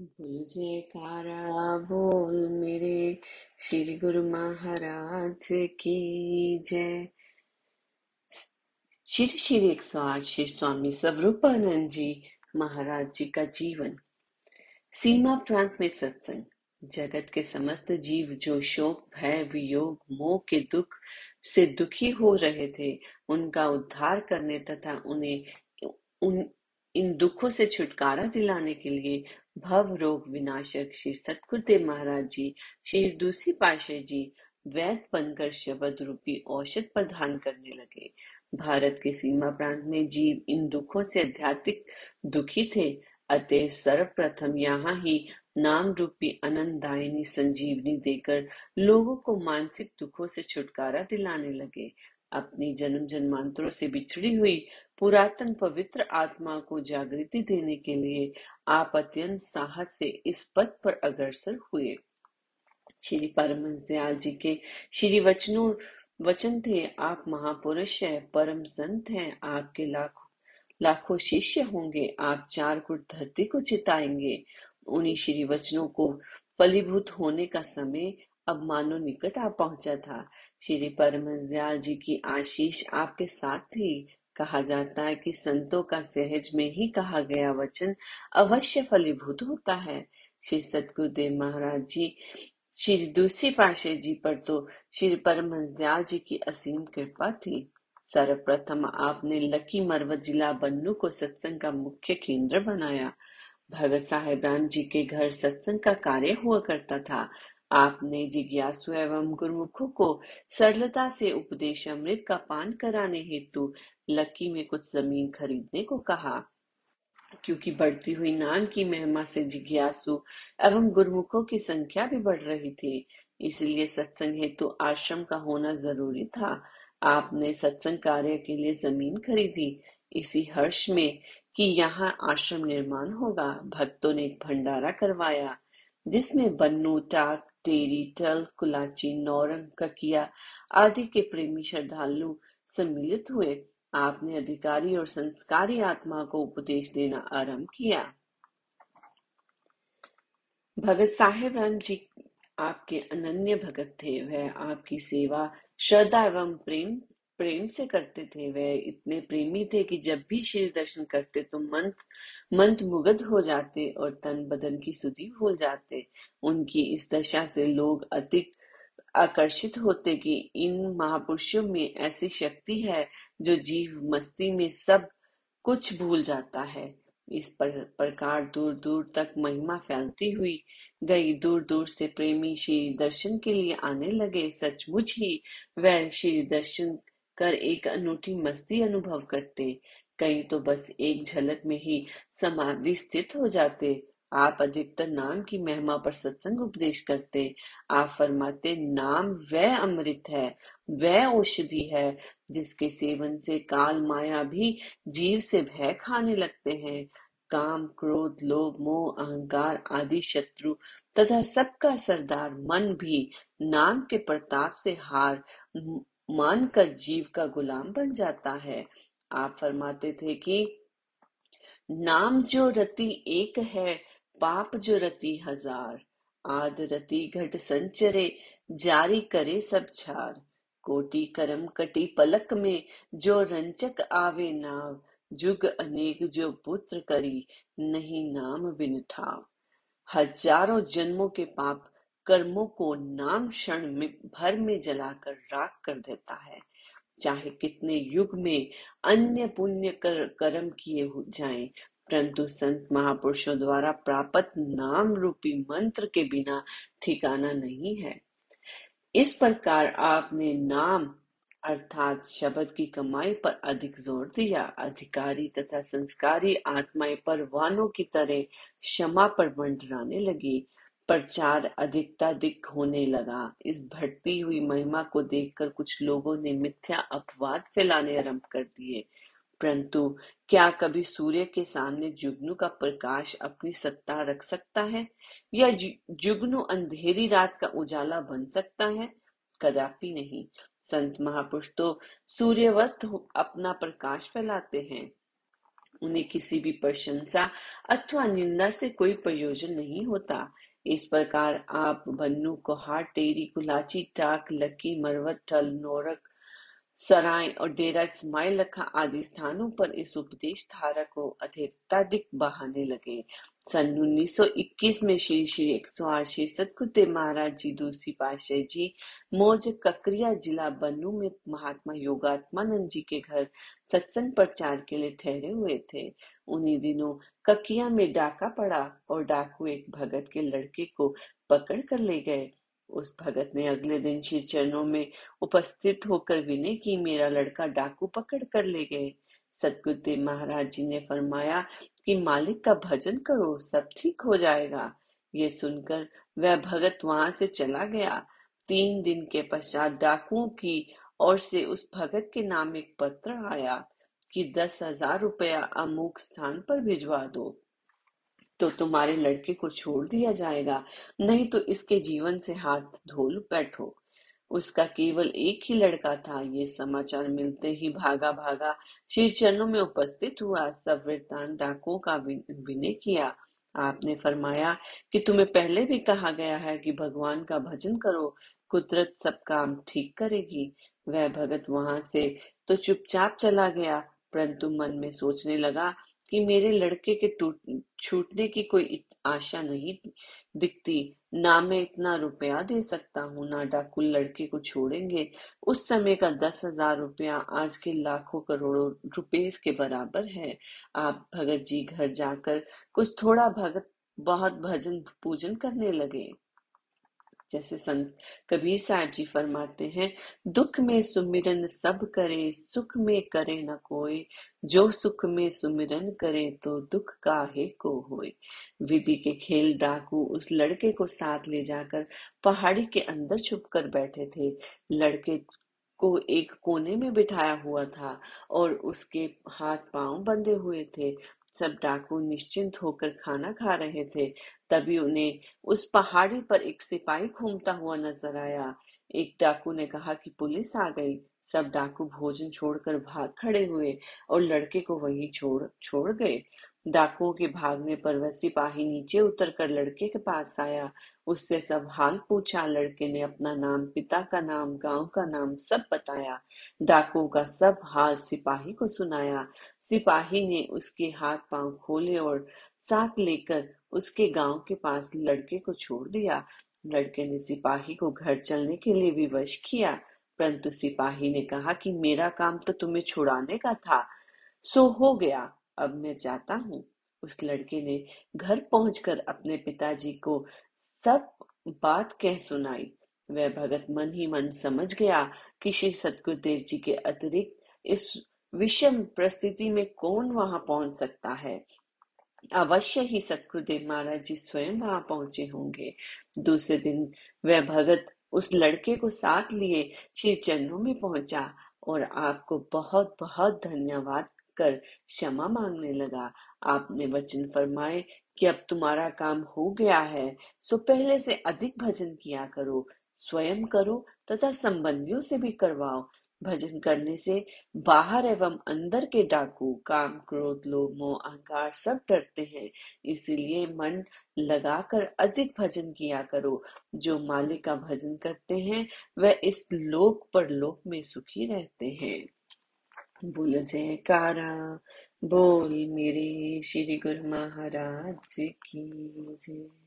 बोल जयकारा बोल मेरे श्री गुरु महाराज की जय। श्री श्री 108 श्री स्वामी स्वरूपानंद जी महाराज जी का जीवन। सीमा प्रांत में सत्संग। जगत के समस्त जीव जो शोक भय वियोग मोह के दुख से दुखी हो रहे थे, उनका उद्धार करने तथा उन्हें इन दुखों से छुटकारा दिलाने के लिए भव रोग विनाशक श्री सतगुरुदेव महाराज जी श्री दुसरी पाशा जी वैद बनकर शब्द रूपी औषध प्रदान करने लगे। भारत के सीमा प्रांत में जीव इन दुखों से आध्यात्मिक दुखी थे, अतः सर्वप्रथम यहाँ ही नाम रूपी आनंददायिनी संजीवनी देकर लोगों को मानसिक दुखों से छुटकारा दिलाने लगे। अपनी जन्म जन्मांतरों से बिछड़ी हुई पुरातन पवित्र आत्मा को जागृति देने के लिए आप अत्यंत साहस से इस पद पर अग्रसर हुए। श्री परम दयाल जी के श्री वचन थे, आप महापुरुष हैं, परम संत हैं, आपके लाखों शिष्य होंगे, आप चार कुट धरती को चिताएंगे। उन्हीं श्री वचनों को फलीभूत होने का समय अब मानो निकट आ पहुंचा था। श्री परम दयाल जी की आशीष आपके साथ थी। कहा जाता है कि संतों का सहज में ही कहा गया वचन अवश्य फलीभूत होता है। श्री सतगुरुदेव महाराज जी श्री दूसरी पाशा जी पर तो श्री परम दयाल जी की असीम कृपा थी। सर्वप्रथम आपने लकी मरवत जिला बन्नू को सत्संग का मुख्य केंद्र बनाया। भगत साहेब राम जी के घर सत्संग का कार्य हुआ करता था। आपने जिज्ञासु एवं गुरुमुखों को सरलता से उपदेश अमृत का पान कराने हेतु लकी में कुछ जमीन खरीदने को कहा, क्योंकि बढ़ती हुई नाम की महिमा से जिज्ञासु एवं गुरुमुखों की संख्या भी बढ़ रही थी, इसलिए सत्संग हेतु आश्रम का होना जरूरी था। आपने सत्संग कार्य के लिए जमीन खरीदी, इसी हर्ष में कि यहाँ आश्रम निर्माण होगा। भक्तों ने एक भंडारा करवाया जिसमें बन्नू, टाक, टेरी, टल, कुलाची, नौरंग, ककरिया आदि के प्रेमी श्रद्धालु सम्मिलित हुए। आपने अधिकारी और संस्कारी आत्मा को उपदेश देना आरंभ किया। भगत साहेब राम जी आपके अनन्य भगत थे। वह आपकी सेवा श्रद्धा एवं प्रेम से करते थे। वह इतने प्रेमी थे कि जब भी श्री दर्शन करते तो मंत्रमुग्ध हो जाते और तन बदन की सुधि भूल जाते। उनकी इस दशा से लोग अधिक आकर्षित होते कि इन महापुरुषों में ऐसी शक्ति है जो जीव मस्ती में सब कुछ भूल जाता है। इस प्रकार दूर दूर तक महिमा फैलती हुई गई। दूर दूर से प्रेमी श्री दर्शन के लिए आने लगे। सचमुच ही वह श्री दर्शन कर एक अनूठी मस्ती अनुभव करते। कई तो बस एक झलक में ही समाधि स्थित हो जाते। आप अधिकतर नाम की महिमा पर सत्संग उपदेश करते। आप फरमाते, नाम वह अमृत है, वह औषधि है जिसके सेवन से काल माया भी जीव से भय खाने लगते हैं। काम, क्रोध, लोभ, मोह, अहंकार आदि शत्रु तथा सबका सरदार मन भी नाम के प्रताप से हार मानकर जीव का गुलाम बन जाता है। आप फरमाते थे कि नाम जो रति एक है, पाप जो रति हजार, आद रति घट संचरे, जारी करे सब छार, कोटि करम कटी पलक में, जो रंचक आवे नाव, जुग अनेक जो पुत्र करी, नहीं नाम बिन ठाव। हजारों जन्मों के पाप कर्मों को नाम क्षण में भर में जलाकर राख कर देता है। चाहे कितने युग में अन्य पुण्य कर्म किए जाएं, परंतु संत महापुरुषों द्वारा प्राप्त नाम रूपी मंत्र के बिना ठिकाना नहीं है। इस प्रकार आपने नाम अर्थात शब्द की कमाई पर अधिक जोर दिया। अधिकारी तथा संस्कारी आत्माएं परवानों की तरह क्षमा पर मंडराने लगी। प्रचार अधिकाधिक होने लगा। इस बढ़ती हुई महिमा को देखकर कुछ लोगों ने मिथ्या अपवाद फैलाने आरंभ कर दिए, परंतु क्या कभी सूर्य के सामने जुगनू का प्रकाश अपनी सत्ता रख सकता है या जुगनू अंधेरी रात का उजाला बन सकता है? कदापि नहीं। संत महापुरुष तो सूर्यवत अपना प्रकाश फैलाते हैं। उन्हें किसी भी प्रशंसा अथवा निंदा से कोई प्रयोजन नहीं होता। इस प्रकार आप बन्नू को हाट टेरी, कुलाची, टाक, लकी मरवत, टल, नोरक, सराय और डेरा इस्माइल लखा आदि स्थानों पर इस उपदेश धारा को अत्यधिक बहाने लगे। सन 1921 में श्री श्री 108 सतगुरुदेव महाराज जी दूसरी पाशा जी मौज ककरिया जिला बन्नू में महात्मा योगात्मानंद जी के घर सत्संग प्रचार के लिए ठहरे हुए थे। उन्हीं दिनों ककरिया में डाका पड़ा और डाकू एक भगत के लड़के को पकड़ कर ले गए। उस भगत ने अगले दिन श्री चरणों में उपस्थित होकर विनय की, मेरा लड़का डाकू पकड़ कर ले गए। सतगुरुदेव महाराज जी ने फरमाया कि मालिक का भजन करो, सब ठीक हो जाएगा। ये सुनकर वह भगत वहां से चला गया। 3 दिन के पश्चात डाकुओं की ओर से उस भगत के नाम एक पत्र आया कि 10,000 रुपया अमुक स्थान पर भिजवा दो तो तुम्हारे लड़के को छोड़ दिया जाएगा, नहीं तो इसके जीवन से हाथ धोल बैठो। उसका केवल एक ही लड़का था। ये समाचार मिलते ही भागा भागा श्री चरणों में उपस्थित हुआ। सब वृतांत डाकुओं का विनय किया। आपने फरमाया कि तुम्हें पहले भी कहा गया है कि भगवान का भजन करो, कुदरत सब काम ठीक करेगी। वह भगत वहां से तो चुपचाप चला गया, परंतु मन में सोचने लगा कि मेरे लड़के के छूटने की कोई आशा नहीं दिखती, ना मैं इतना रुपया दे सकता हूँ, ना डाकू लड़के को छोड़ेंगे। उस समय का 10,000 रुपया आज के लाखों करोड़ों रुपए के बराबर है। आप भगत जी घर जाकर कुछ थोड़ा भगत बहुत भजन पूजन करने लगे। जैसे संत कबीर साहिब जी फरमाते हैं, दुख में सुमिरन सब करे, सुख में करे न कोई, जो सुख में सुमिरन करे तो दुख काहे को होए। विधि के खेल डाकू उस लड़के को साथ ले जाकर पहाड़ी के अंदर छुप कर बैठे थे। लड़के को एक कोने में बिठाया हुआ था और उसके हाथ पांव बंधे हुए थे। सब डाकू निश्चिंत होकर खाना खा रहे थे। तभी उन्हें उस पहाड़ी पर एक सिपाही घूमता हुआ नजर आया। एक डाकू ने कहा कि पुलिस आ गई। सब डाकू भोजन छोड़कर भाग खड़े हुए और लड़के को वहीं छोड़ गए। डाकुओं के भागने पर वह सिपाही नीचे उतरकर लड़के के पास आया। उससे सब हाल पूछा। लड़के ने अपना नाम, पिता का नाम, गांव का नाम सब बताया। डाकुओं का सब हाल सिपाही को सुनाया। सिपाही ने उसके हाथ पांव खोले और साथ लेकर उसके गांव के पास लड़के को छोड़ दिया। लड़के ने सिपाही को घर चलने के लिए विवश किया, परंतु सिपाही ने कहा कि मेरा काम तो तुम्हें छुड़ाने का था, सो हो गया, अब मैं जाता हूँ। उस लड़के ने घर पहुंचकर अपने पिताजी को सब बात कह सुनाई। वह भगत मन ही मन समझ गया कि श्री सतगुरुदेव जी के अतिरिक्त इस विषम परिस्थिति में कौन वहां पहुंच सकता है। अवश्य ही सतगुरुदेव महाराज जी स्वयं वहां पहुंचे होंगे। दूसरे दिन वह भगत उस लड़के को साथ लिए श्री चरणों में पहुंचा और आपको बहुत बहुत धन्यवाद कर क्षमा मांगने लगा। आपने वचन फरमाए कि अब तुम्हारा काम हो गया है, सो पहले से अधिक भजन किया करो, स्वयं करो तथा संबंधियों से भी करवाओ। भजन करने से बाहर एवं अंदर के डाकू, काम, क्रोध, लोभ, मोह, अहंकार सब डरते हैं। इसीलिए मन लगाकर अधिक भजन किया करो। जो मालिक का भजन करते हैं वह इस लोक परलोक में सुखी रहते हैं। बोल जयकारा, बोल मेरे श्री गुरु महाराज की जय।